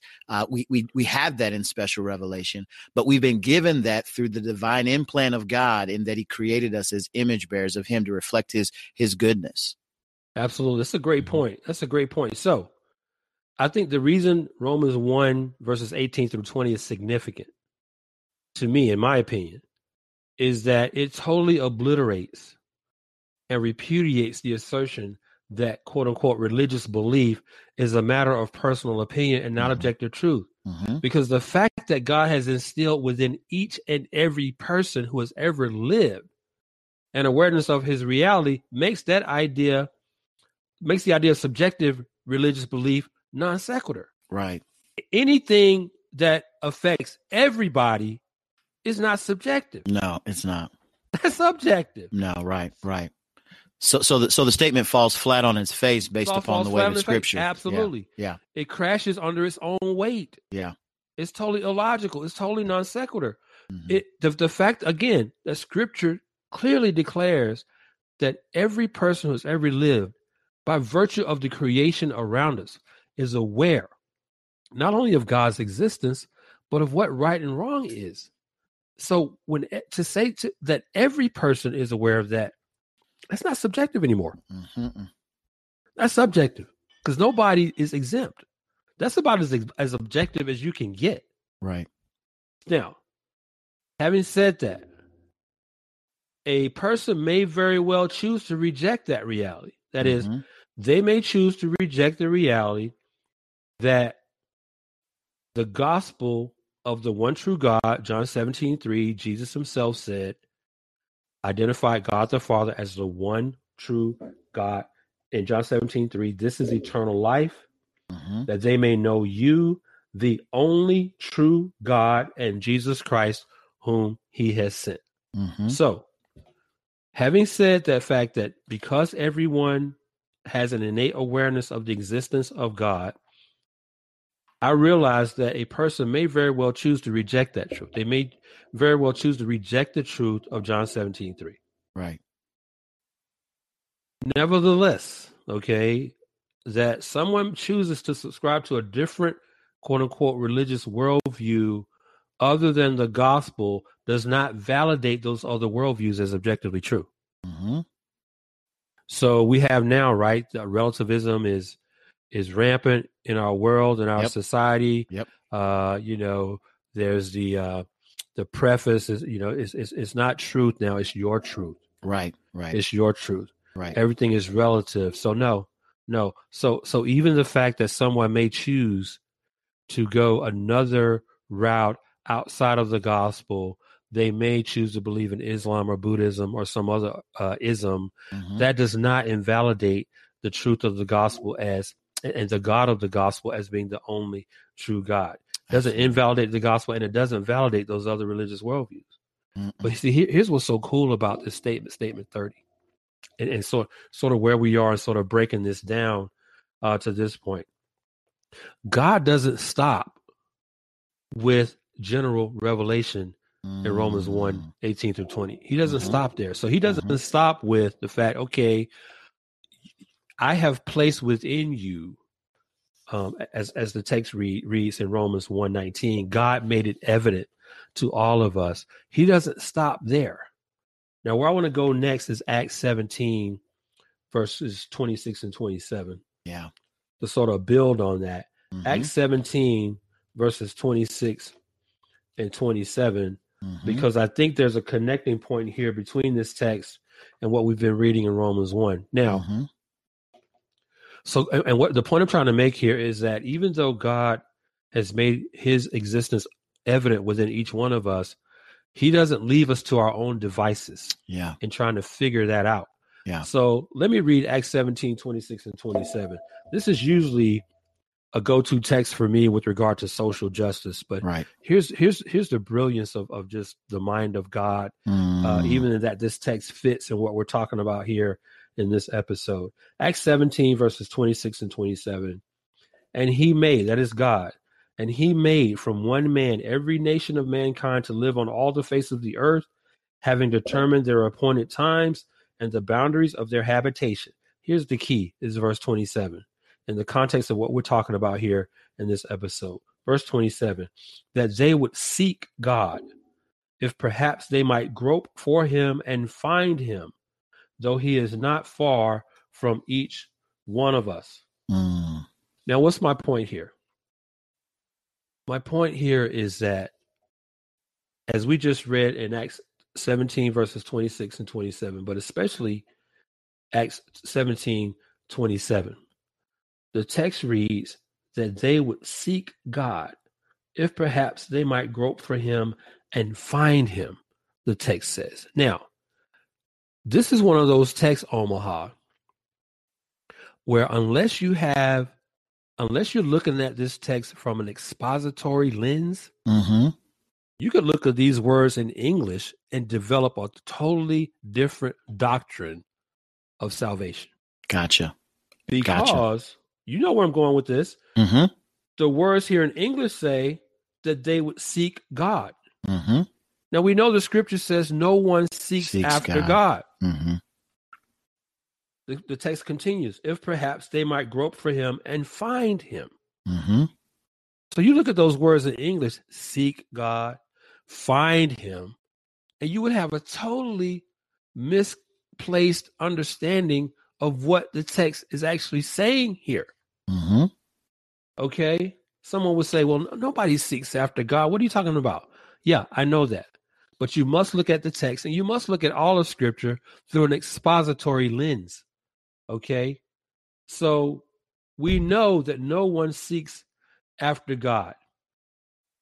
we have that in special revelation, but we've been given that through the divine implant of God, in that he created us as image bearers of him to reflect his goodness. Absolutely. That's a great point. That's a great point. So I think the reason Romans 1 verses 18 through 20 is significant to me, in my opinion, is that it totally obliterates and repudiates the assertion that quote unquote religious belief is a matter of personal opinion and not mm-hmm. objective truth. Mm-hmm. Because the fact that God has instilled within each and every person who has ever lived an awareness of his reality makes the idea of subjective religious belief non sequitur. Right. Anything that affects everybody is not subjective. No, it's not. That's subjective. No, right, right. So the statement falls flat on its face based upon the weight of Scripture. Absolutely. Yeah. It crashes under its own weight. Yeah. It's totally illogical. It's totally non sequitur. Mm-hmm. The fact, again, that Scripture clearly declares that every person who's ever lived, by virtue of the creation around us, is aware not only of God's existence, but of what right and wrong is. So that every person is aware of that, that's not subjective anymore. Mm-hmm. That's subjective, because nobody is exempt. That's about as objective as you can get. Right. Now, having said that, a person may very well choose to reject that reality. That is, mm-hmm. they may choose to reject the reality that the gospel of the one true God, John 17:3, Jesus himself said, identified God the Father as the one true God. In John 17:3, this is eternal life, mm-hmm. that they may know you, the only true God, and Jesus Christ, whom he has sent. Mm-hmm. So, having said that fact that because everyone has an innate awareness of the existence of God, I realize that a person may very well choose to reject that truth. They may very well choose to reject the truth of John 17:3. Right. Nevertheless, okay, that someone chooses to subscribe to a different quote unquote religious worldview other than the gospel does not validate those other worldviews as objectively true. Mm-hmm. So we have now, right, that relativism is rampant in our world, in our society. Yep. You know, there's the preface is, you know, it's not truth now, it's your truth. Right, right. It's your truth. Right. Everything is relative. So no. So even the fact that someone may choose to go another route outside of the gospel, they may choose to believe in Islam or Buddhism or some other ism, mm-hmm. that does not invalidate the truth of the gospel as, and the God of the gospel as being the only true God. It doesn't invalidate the gospel, and it doesn't validate those other religious worldviews. Mm-hmm. But see, here's what's so cool about this statement 30, and sort of where we are and sort of breaking this down to this point. God doesn't stop with general revelation in Romans 1:18 through 20. He doesn't stop there. So he doesn't stop with the fact, okay, I have placed within you, as the text reads in Romans 1:19, God made it evident to all of us. He doesn't stop there. Now, where I want to go next is Acts 17, verses 26 and 27. Yeah. To sort of build on that. Mm-hmm. Acts 17, verses 26 and 27, because I think there's a connecting point here between this text and what we've been reading in Romans 1. Now, so, and what the point I'm trying to make here is that even though God has made his existence evident within each one of us, he doesn't leave us to our own devices in trying to figure that out. Yeah. So let me read Acts 17, 26 and 27. This is usually a go-to text for me with regard to social justice, but here's the brilliance of just the mind of God, even in that this text fits in what we're talking about here in this episode. Acts 17, verses 26 and 27. And he made, that is God, and he made from one man every nation of mankind to live on all the face of the earth, having determined their appointed times and the boundaries of their habitation. Here's the key, is verse 27, in the context of what we're talking about here in this episode. Verse 27, that they would seek God, if perhaps they might grope for him and find him, though he is not far from each one of us. Mm. Now, what's my point here? My point here is that, as we just read in Acts 17, verses 26 and 27, but especially Acts 17, 27. The text reads that they would seek God, if perhaps they might grope for him and find him, the text says. Now, this is one of those texts, Omaha, where unless you're looking at this text from an expository lens, you could look at these words in English and develop a totally different doctrine of salvation. Gotcha. Because you know where I'm going with this. Mm-hmm. The words here in English say that they would seek God. Mm-hmm. Now, we know the scripture says no one seeks after God. Mm-hmm. The text continues, if perhaps they might grope for him and find him. Mm-hmm. So you look at those words in English, seek God, find him, and you would have a totally misplaced understanding of what the text is actually saying here. Mm-hmm. Okay? Someone would say, well, nobody seeks after God. What are you talking about? Yeah, I know that. But you must look at the text, and you must look at all of Scripture through an expository lens. Okay? So we know that no one seeks after God.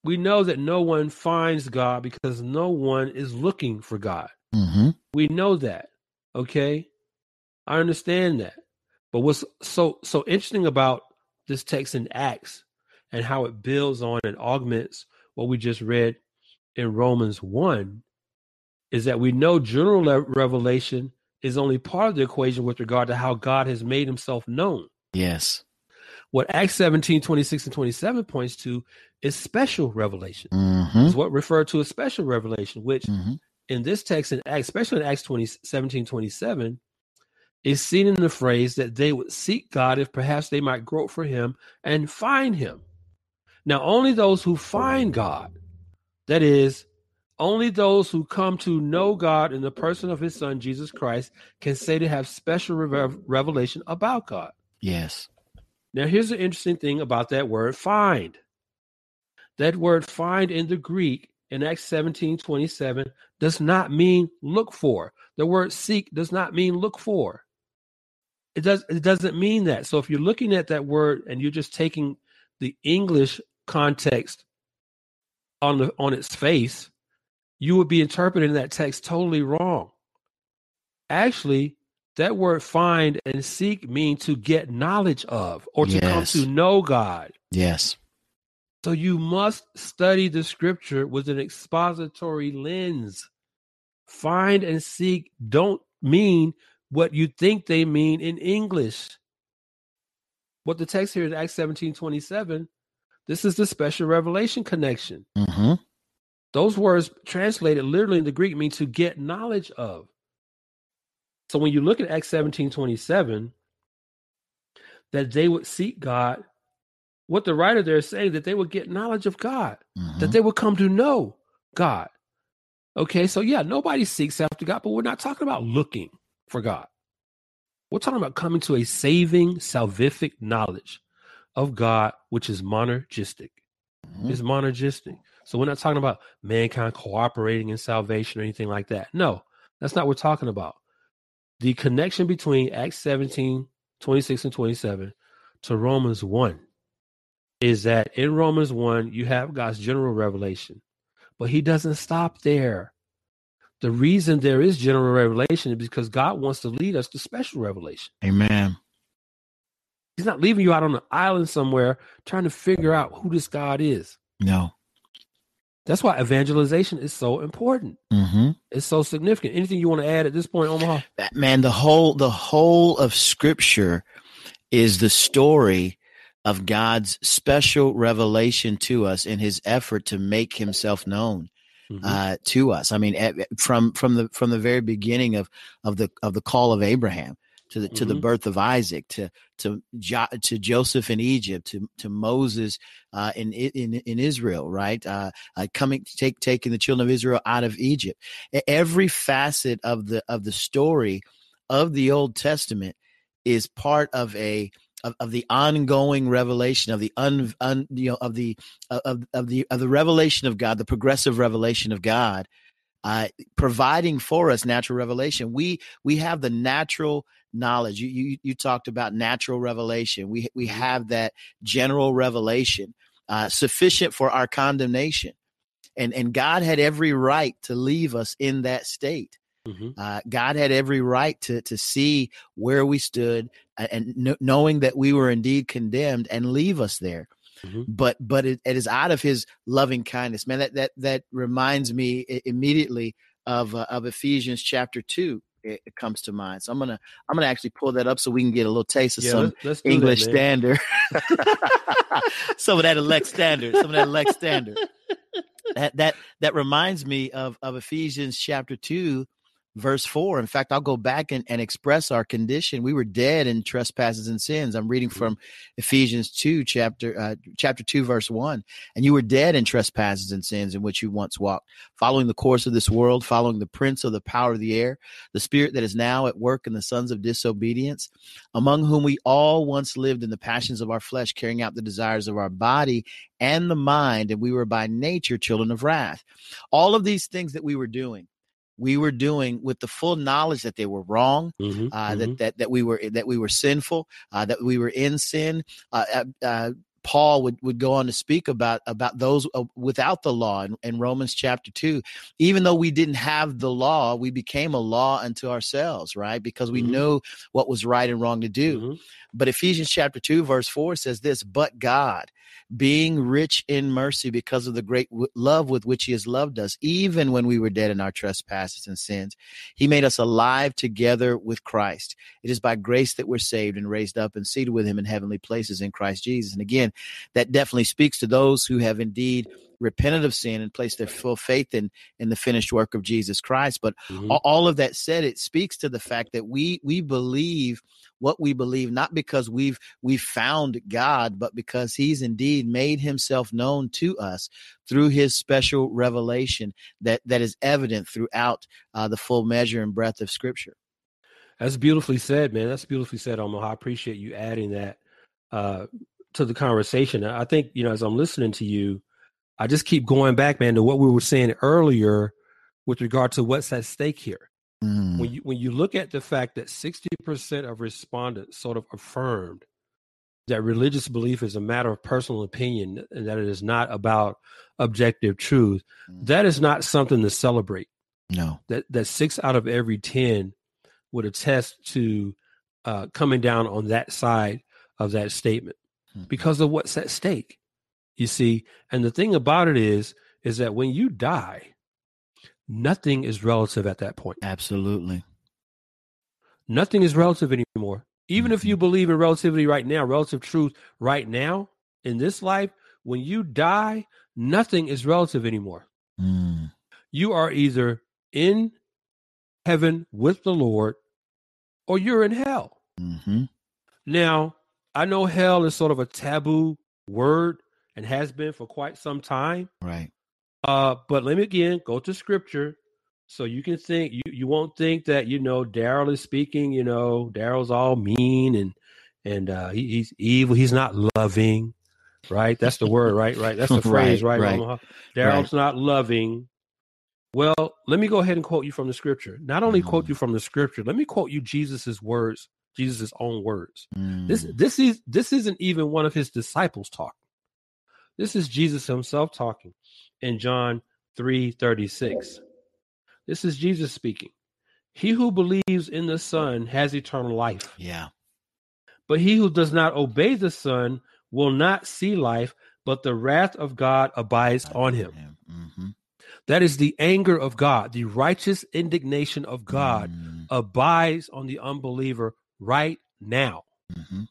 We know that no one finds God because no one is looking for God. Mm-hmm. We know that. Okay? I understand that. But what's so interesting about this text in Acts and how it builds on and augments what we just read in Romans 1 is that we know general revelation is only part of the equation with regard to how God has made himself known. Yes. What Acts 17, 26, and 27 points to is special revelation. Mm-hmm. It's what referred to as special revelation, which in this text, in Acts, especially in Acts 17, 27, is seen in the phrase that they would seek God if perhaps they might grope for him and find him. Now, only those who find God, that is, only those who come to know God in the person of his son, Jesus Christ, can say to have special revelation about God. Yes. Now, here's an interesting thing about that word find. That word find in the Greek in Acts 17:27 does not mean look for. The word seek does not mean look for. It doesn't mean that. So if you're looking at that word and you're just taking the English context on its face, you would be interpreting that text totally wrong. Actually, that word find and seek mean to get knowledge of or to come to know God. Yes. So you must study the scripture with an expository lens. Find and seek don't mean what you think they mean in English. What the text here is Acts 17:27. This is the special revelation connection. Mm-hmm. Those words translated literally in the Greek mean to get knowledge of. So when you look at Acts 17:27, that they would seek God, what the writer there is saying, that they would get knowledge of God, mm-hmm. that they would come to know God. Okay, so yeah, nobody seeks after God, but we're not talking about looking for God. We're talking about coming to a saving, salvific knowledge of God, which is monergistic. Mm-hmm. It's monergistic. So we're not talking about mankind cooperating in salvation or anything like that. No, that's not what we're talking about. The connection between Acts 17:26 and 27 to Romans 1. Is that in Romans 1, you have God's general revelation, but he doesn't stop there. The reason there is general revelation is because God wants to lead us to special revelation. Amen. He's not leaving you out on an island somewhere trying to figure out who this God is. No. That's why evangelization is so important. Mm-hmm. It's so significant. Anything you want to add at this point, Omaha? Man, the whole of Scripture is the story of God's special revelation to us in his effort to make himself known to us. I mean, from the very beginning of the call of Abraham to the birth of Isaac, to Joseph in Egypt, to Moses in Israel, right? Taking the children of Israel out of Egypt. Every facet of the story of the Old Testament is part of the ongoing revelation of the revelation of God, the progressive revelation of God, providing for us natural revelation. We have the natural knowledge. You talked about natural revelation. We have that general revelation, sufficient for our condemnation, and God had every right to leave us in that state. Mm-hmm. God had every right to see where we stood and knowing that we were indeed condemned and leave us there. Mm-hmm. But it is out of his loving kindness, man. That reminds me immediately of Ephesians chapter 2. It comes to mind. So I'm gonna actually pull that up so we can get a little taste of some English standard. Some of that elect standard. That reminds me of Ephesians chapter 2. Verse 4. In fact, I'll go back and express our condition. We were dead in trespasses and sins. I'm reading from Ephesians 2, chapter 2, verse 1. And you were dead in trespasses and sins in which you once walked, following the course of this world, following the prince of the power of the air, the spirit that is now at work in the sons of disobedience, among whom we all once lived in the passions of our flesh, carrying out the desires of our body and the mind. And we were by nature children of wrath. All of these things that we were doing with the full knowledge that they were wrong, that we were sinful, that we were in sin. Paul would go on to speak about those without the law in Romans chapter 2. Even though we didn't have the law, we became a law unto ourselves, right? Because we knew what was right and wrong to do. Mm-hmm. But Ephesians chapter 2, verse 4 says this, but God, being rich in mercy because of the great love with which he has loved us, even when we were dead in our trespasses and sins, he made us alive together with Christ. It is by grace that we're saved and raised up and seated with him in heavenly places in Christ Jesus. And again, that definitely speaks to those who have indeed repented of sin and placed their full faith in the finished work of Jesus Christ. But all of that said, it speaks to the fact that we believe what we believe, not because we've found God, but because he's indeed made himself known to us through his special revelation that is evident throughout the full measure and breadth of Scripture. That's beautifully said, man. That's beautifully said, Omaha. I appreciate you adding that to the conversation. I think, you know, as I'm listening to you, I just keep going back, man, to what we were saying earlier with regard to what's at stake here. Mm. When you look at the fact that 60% of respondents sort of affirmed that religious belief is a matter of personal opinion and that it is not about objective truth, that is not something to celebrate. No. That 6 out of every 10 would attest to coming down on that side of that statement because of what's at stake, you see. And the thing about it is that when you die, nothing is relative at that point. Absolutely. Nothing is relative anymore. Even if you believe in relativity right now, relative truth right now in this life, when you die, nothing is relative anymore. Mm. You are either in heaven with the Lord, or you're in hell. Mm-hmm. Now, I know hell is sort of a taboo word and has been for quite some time. Right. But let me again go to Scripture so you can think, you won't think that, you know, Daryl is speaking, you know, Daryl's all mean and he's evil. He's not loving, right? That's the word, right? Right. That's the phrase, right? Omaha. Daryl's not loving. Well, let me go ahead and quote you from the Scripture. Not only quote you from the Scripture, let me quote you Jesus's words, Jesus's own words. Mm. This isn't even one of his disciples talking. This is Jesus himself talking in John 3:36. This is Jesus speaking. He who believes in the Son has eternal life. Yeah. But he who does not obey the Son will not see life, but the wrath of God abides on him. Mm-hmm. That is the anger of God. The righteous indignation of God abides on the unbeliever right now. Mm-hmm.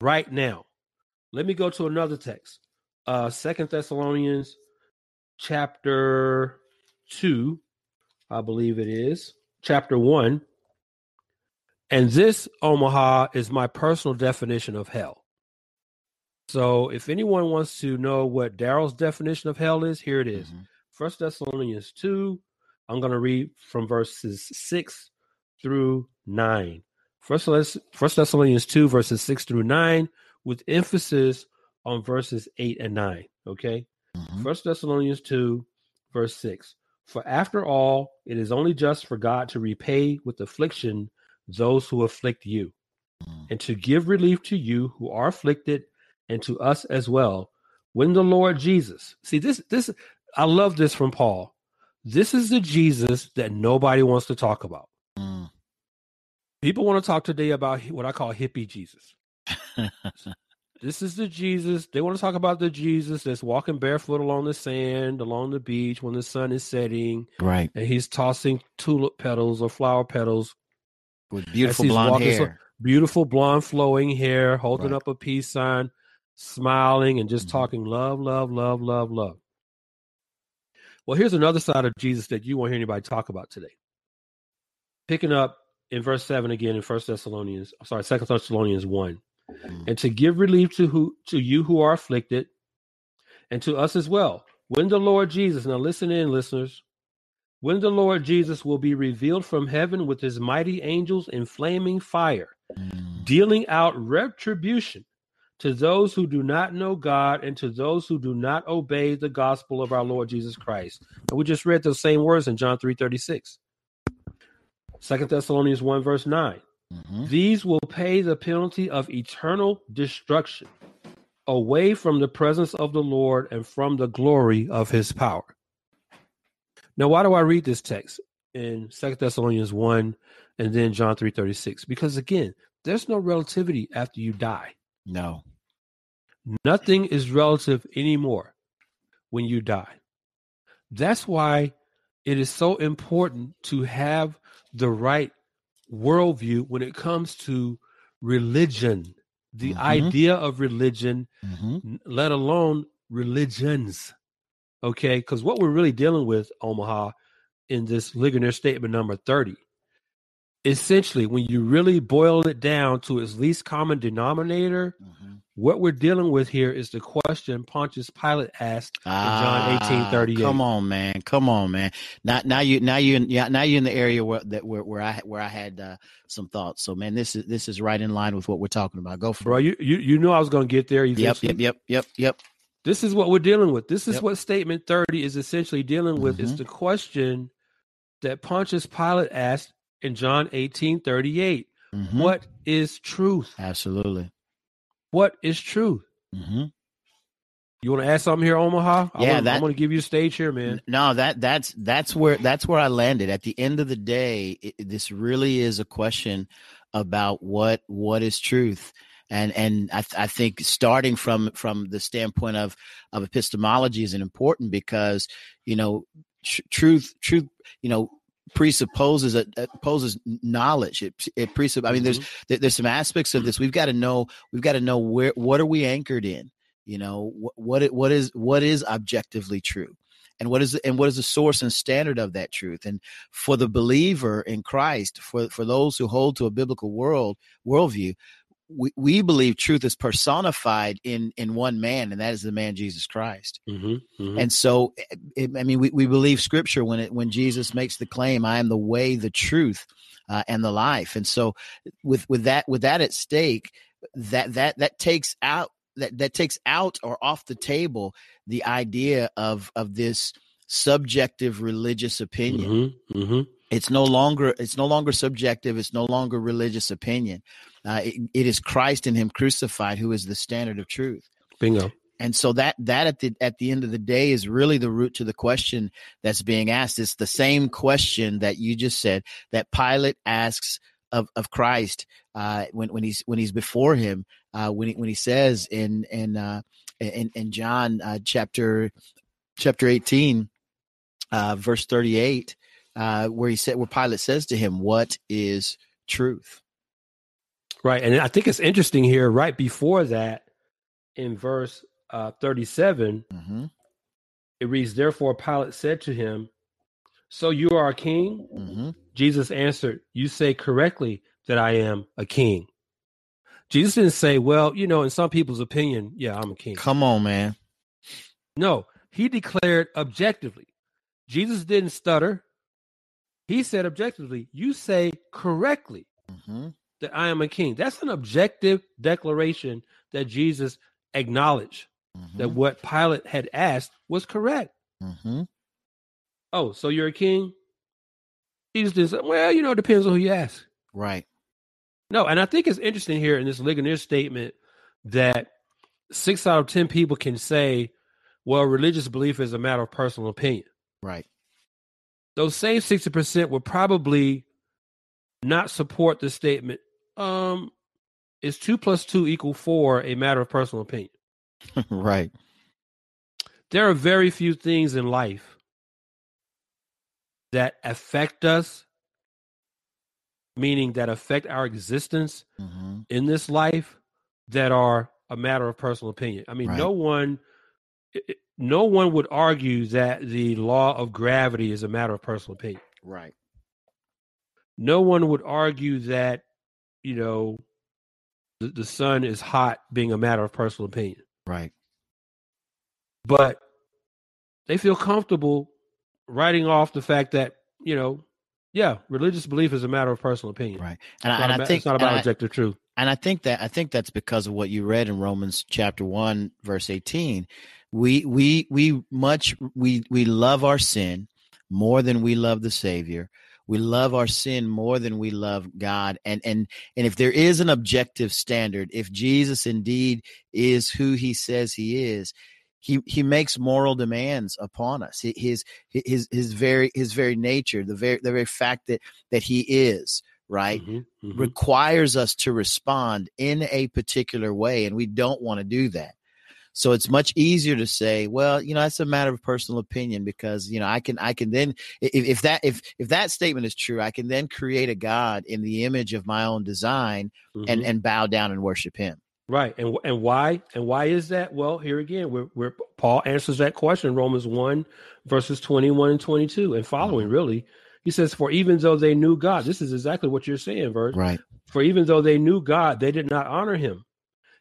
Right now. Let me go to another text. 2 Thessalonians chapter 2, I believe it is, chapter 1. And this, Omaha, is my personal definition of hell. So if anyone wants to know what Daryl's definition of hell is, here it is. Mm-hmm. 1 Thessalonians 2, I'm going to read from verses 6 through 9. 1 Thessalonians 2, verses 6 through 9, with emphasis on verses 8 and 9, okay? Mm-hmm. 1 Thessalonians 2, verse 6. For after all, it is only just for God to repay with affliction those who afflict you, and to give relief to you who are afflicted, and to us as well, when the Lord Jesus... See, this I love this from Paul. This is the Jesus that nobody wants to talk about. Mm. People want to talk today about what I call hippie Jesus. This is the Jesus. They want to talk about the Jesus that's walking barefoot along the sand, along the beach when the sun is setting. Right. And he's tossing tulip petals or flower petals. With beautiful blonde hair. Beautiful blonde flowing hair, holding up a peace sign, smiling and just talking love, love, love, love, love. Well, here's another side of Jesus that you won't hear anybody talk about today. Picking up in verse 7 again in 2 Thessalonians 1. And to give relief to you who are afflicted, and to us as well, when the Lord Jesus, now listen in, listeners, when the Lord Jesus will be revealed from heaven with his mighty angels in flaming fire, dealing out retribution to those who do not know God and to those who do not obey the gospel of our Lord Jesus Christ. And we just read those same words in John 3:36. 2 Thessalonians 1, verse 9. Mm-hmm. These will pay the penalty of eternal destruction away from the presence of the Lord and from the glory of his power. Now, why do I read this text in 2 Thessalonians 1 and then John 3:36? Because, again, there's no relativity after you die. No. Nothing is relative anymore when you die. That's why it is so important to have the right worldview when it comes to religion, the idea of religion, let alone religions. Okay, because what we're really dealing with, Omaha, in this Ligonier statement number 30, essentially, when you really boil it down to its least common denominator, mm-hmm. what we're dealing with here is the question Pontius Pilate asked in John 18:38. Come on, man. Now you're in the area where I had some thoughts. So, man, this is right in line with what we're talking about. Go for it, bro. You know I was going to get there. Yep. This is what we're dealing with. This is what statement 30 is essentially dealing with. Mm-hmm. It's the question that Pontius Pilate asked in John 18:38, mm-hmm. what is truth? Absolutely. What is truth? Mm-hmm. You want to add something here, Omaha? I'm going to give you a stage here, man. No, that's where I landed. At the end of the day, this really is a question about what is truth. And I think starting from the standpoint of epistemology is important because, you know, truth, you know, presupposes knowledge. It presupposes. I mean, there's some aspects of this. We've got to know what are we anchored in? You know, what is objectively true, and what is the source and standard of that truth? And for the believer in Christ, for those who hold to a biblical worldview, we believe truth is personified in one man, and that is the man Jesus Christ. Mm-hmm, mm-hmm. And so, we believe Scripture when Jesus makes the claim, "I am the way, the truth, and the life." And so, with that at stake, that takes out or off the table the idea of this subjective religious opinion. Mm-hmm, mm-hmm. It's no longer subjective. It's no longer religious opinion. It is Christ and Him crucified who is the standard of truth. Bingo. And so that at the end of the day is really the root to the question that's being asked. It's the same question that you just said that Pilate asks of Christ when he's before Him when he says in John chapter 18 verse 38. Where Pilate says to him, "What is truth?" Right, and I think it's interesting here. Right before that, in verse 37, mm-hmm. it reads, "Therefore Pilate said to him, 'So you are a king?'" Mm-hmm. Jesus answered, "You say correctly that I am a king." Jesus didn't say, "Well, you know, in some people's opinion, yeah, I'm a king." Come on, man. No, he declared objectively. Jesus didn't stutter. He said objectively, "You say correctly mm-hmm. that I am a king." That's an objective declaration that Jesus acknowledged mm-hmm. that what Pilate had asked was correct. Mm-hmm. Oh, so you're a king? Jesus didn't say, "Well, you know, it depends on who you ask." Right. No, and I think it's interesting here in this Ligonier statement that 6 out of 10 people can say, "Well, religious belief is a matter of personal opinion." Right. Those same 60% would probably not support the statement. Is 2 + 2 = 4 a matter of personal opinion? Right. There are very few things in life that affect us, meaning that affect our existence mm-hmm. in this life, that are a matter of personal opinion. I mean, right. No one would argue that the law of gravity is a matter of personal opinion. Right. No one would argue that, you know, the sun is hot being a matter of personal opinion. Right. But they feel comfortable writing off the fact that, you know, yeah, religious belief is a matter of personal opinion. Right. And I think it's not about objective truth. And I think that's because of what you read in Romans chapter 1, verse 18. We love our sin more than we love the Savior. We love our sin more than we love God. And if there is an objective standard, if Jesus indeed is who He says He is, He makes moral demands upon us. His very nature, the very fact that He is, right, mm-hmm, mm-hmm. requires us to respond in a particular way, and we don't want to do that. So it's much easier to say, well, you know, that's a matter of personal opinion because, you know, I can then if that statement is true, I can then create a God in the image of my own design mm-hmm. and bow down and worship Him. Right. And why is that? Well, here again, we're Paul answers that question in Romans 1, verses 21 and 22 and following, really. He says, for even though they knew God, this is exactly what you're saying, Bert. Right. For even though they knew God, they did not honor him.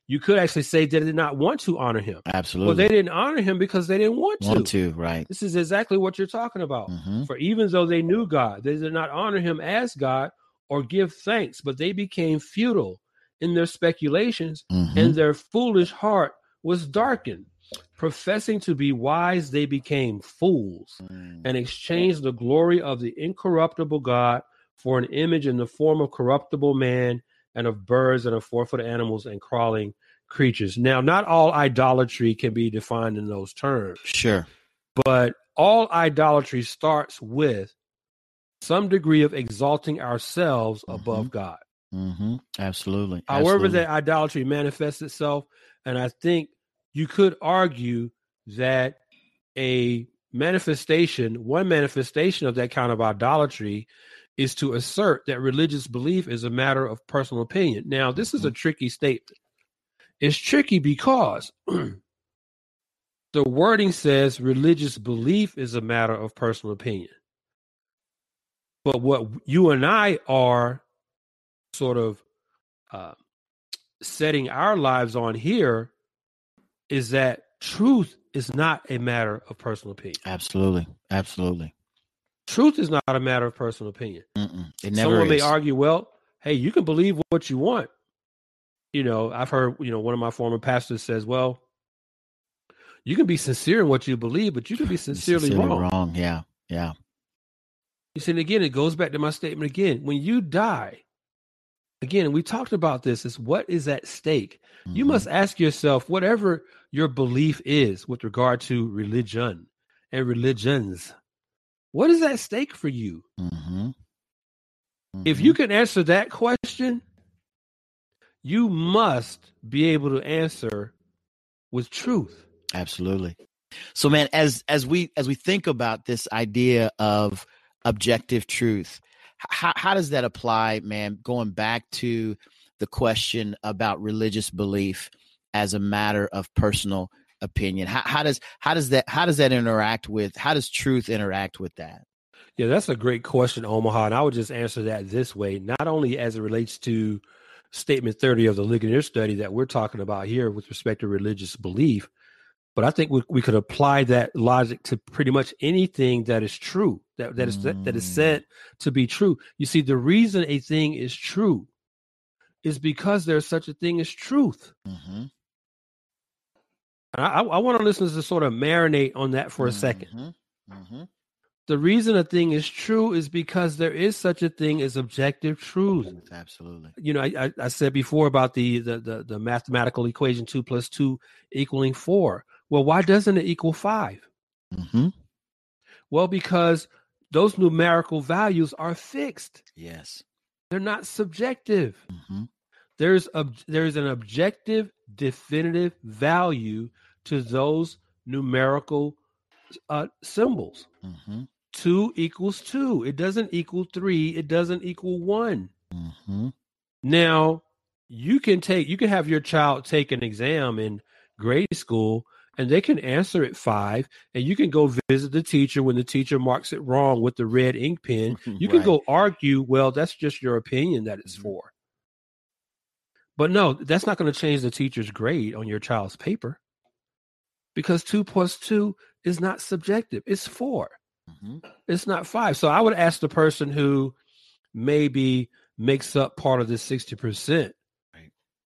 You could actually say they did not want to honor him. Absolutely. Well, they didn't honor him because they didn't want to. Right. This is exactly what you're talking about. Mm-hmm. For even though they knew God, they did not honor him as God or give thanks, but they became futile in their speculations, mm-hmm. and their foolish heart was darkened. Professing to be wise, they became fools and exchanged the glory of the incorruptible God for an image in the form of corruptible man and of birds and of four-footed animals and crawling creatures. Now, not all idolatry can be defined in those terms. Sure. But all idolatry starts with some degree of exalting ourselves mm-hmm. above God. Mm-hmm. Absolutely. However, that idolatry manifests itself, and I think you could argue that one manifestation of that kind of idolatry is to assert that religious belief is a matter of personal opinion. Now, this is a tricky statement. It's tricky because the wording says religious belief is a matter of personal opinion. But what you and I are sort of setting our lives on here is that truth is not a matter of personal opinion. Absolutely. Absolutely. Truth is not a matter of personal opinion. It never Someone is. May argue, well, hey, you can believe what you want. You know, I've heard, you know, one of my former pastors says, well, you can be sincere in what you believe, but you can be sincerely wrong. Yeah. Yeah. You see, and again, it goes back to my statement again. When you die, again, we talked about this, is what is at stake? Mm-hmm. You must ask yourself, whatever your belief is with regard to religion and religions, what is at stake for you? Mm-hmm. Mm-hmm. If you can answer that question, you must be able to answer with truth. Absolutely. So, man, as we think about this idea of objective truth, how does that apply, man, going back to the question about religious belief as a matter of personal opinion? How does truth interact with that? Yeah, that's a great question, Omaha. And I would just answer that this way, not only as it relates to statement 30 of the Ligonier study that we're talking about here with respect to religious belief, but I think we could apply that logic to pretty much anything that is true, that is said to be true. You see, the reason a thing is true is because there's such a thing as truth. Mm-hmm. I want our listeners to sort of marinate on that for a second. Mm-hmm. Mm-hmm. The reason a thing is true is because there is such a thing as objective truth. Absolutely. You know, I said before about the mathematical equation 2 + 2 = 4. Well, why doesn't it equal 5? Mm-hmm. Well, because those numerical values are fixed. Yes. They're not subjective. Mm-hmm. There's an objective, definitive value to those numerical symbols. Mm-hmm. 2 = 2. It doesn't equal 3. It doesn't equal 1. Mm-hmm. Now, you can have your child take an exam in grade school, and they can answer it 5, and you can go visit the teacher when the teacher marks it wrong with the red ink pen. You can go argue, well, that's just your opinion that it's 4. But no, that's not going to change the teacher's grade on your child's paper, because 2 + 2 is not subjective. It's 4. Mm-hmm. It's not 5. So I would ask the person who maybe makes up part of this 60%,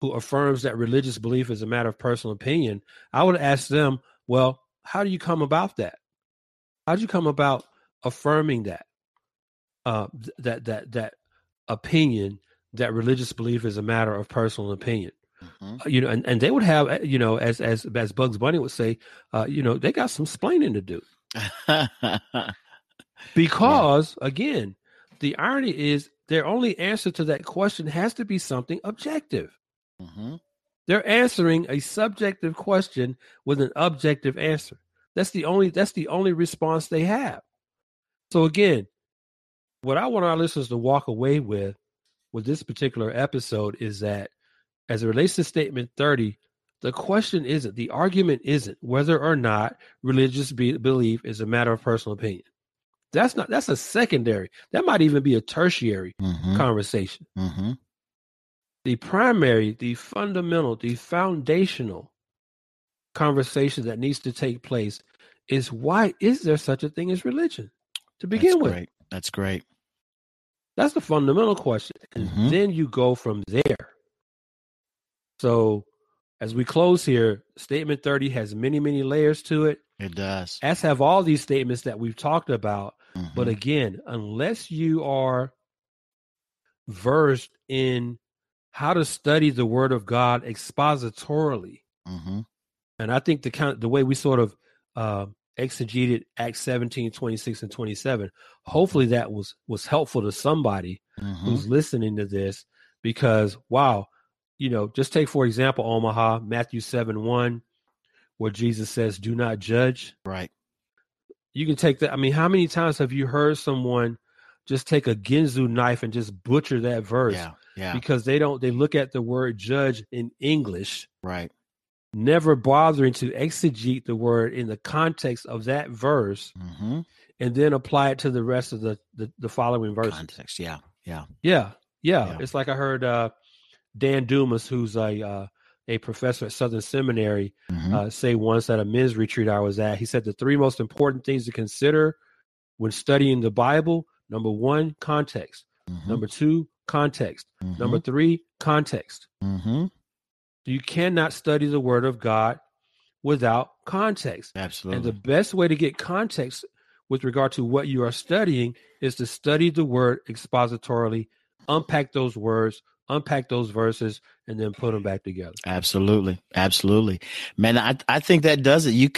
who affirms that religious belief is a matter of personal opinion, I would ask them, well, how do you come about that? How do you come about affirming that that opinion that religious belief is a matter of personal opinion? Mm-hmm. You know, and they would have, you know, as Bugs Bunny would say, you know, they got some splaining to do, because again, the irony is their only answer to that question has to be something objective. Mm-hmm. They're answering a subjective question with an objective answer. That's the only response they have. So again, what I want our listeners to walk away with this particular episode is that as it relates to statement 30, The question isn't, the argument isn't whether or not religious belief is a matter of personal opinion. That's a secondary. That might even be a tertiary conversation. Mm-hmm. The primary, the fundamental, the foundational conversation that needs to take place is, why is there such a thing as religion to begin with? That's great. That's the fundamental question. And then you go from there. So as we close here, statement 30 has many, many layers to it. It does. As have all these statements that we've talked about. Mm-hmm. But again, unless you are versed in how to study the Word of God expositorily, and I think the way we sort of exegeted Acts 17, 26, and 27, hopefully that was helpful to somebody who's listening to this, because, wow, you know, just take, for example, Omaha, Matthew 7:1, where Jesus says, do not judge. Right. You can take that. I mean, how many times have you heard someone just take a Ginzu knife and just butcher that verse? Yeah. Because they look at the word judge in English. Right. Never bothering to exegete the word in the context of that verse, and then apply it to the rest of the following verses. Context, yeah. It's like I heard Dan Dumas, who's a professor at Southern Seminary, say once at a men's retreat I was at. He said the three most important things to consider when studying the Bible: number one, context; number two, context; number three, context. You cannot study the Word of God without context. Absolutely. And the best way to get context with regard to what you are studying is to study the Word expositorily, unpack those words, unpack those verses, and then put them back together. Absolutely. Absolutely. Man, I think that does it. You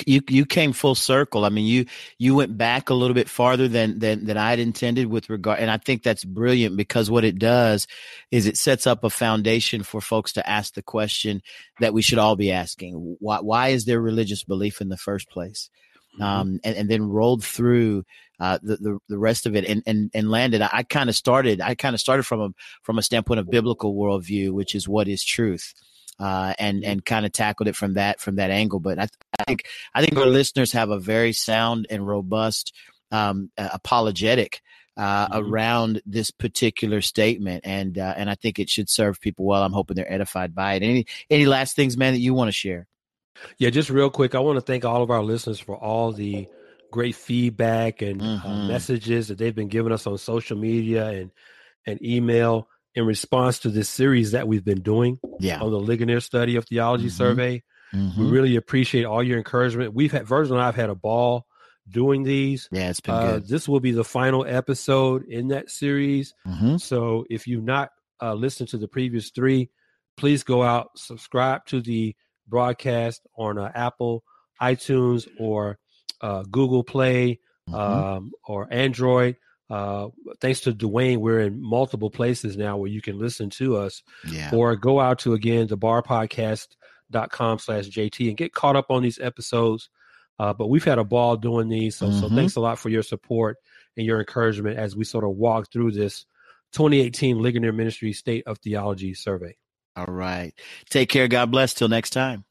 came full circle. I mean, you went back a little bit farther than I'd intended with regard. And I think that's brilliant, because what it does is it sets up a foundation for folks to ask the question that we should all be asking. Why is there religious belief in the first place? And then rolled through the rest of it and landed. I kind of started from a standpoint of biblical worldview, which is what is truth, and kind of tackled it from that angle. But I think our listeners have a very sound and robust apologetic around this particular statement, and I think it should serve people well. I'm hoping they're edified by it. Any last things, man, that you want to share? Yeah, just real quick, I want to thank all of our listeners for all the great feedback and messages that they've been giving us on social media and email in response to this series that we've been doing on the Ligonier Study of Theology survey. We really appreciate all your encouragement. Virgil and I have had a ball doing these. Yeah, it's been good. This will be the final episode in that series. So if you've not listened to the previous three, please go out, subscribe to the broadcast on Apple, iTunes, or Google Play, or Android. Thanks to Dwayne, we're in multiple places now where you can listen to us. Yeah. Or go out to, again, thebarpodcast.com/JT and get caught up on these episodes. But we've had a ball doing these. So thanks a lot for your support and your encouragement as we sort of walk through this 2018 Ligonier Ministry State of Theology survey. All right. Take care. God bless. Till next time.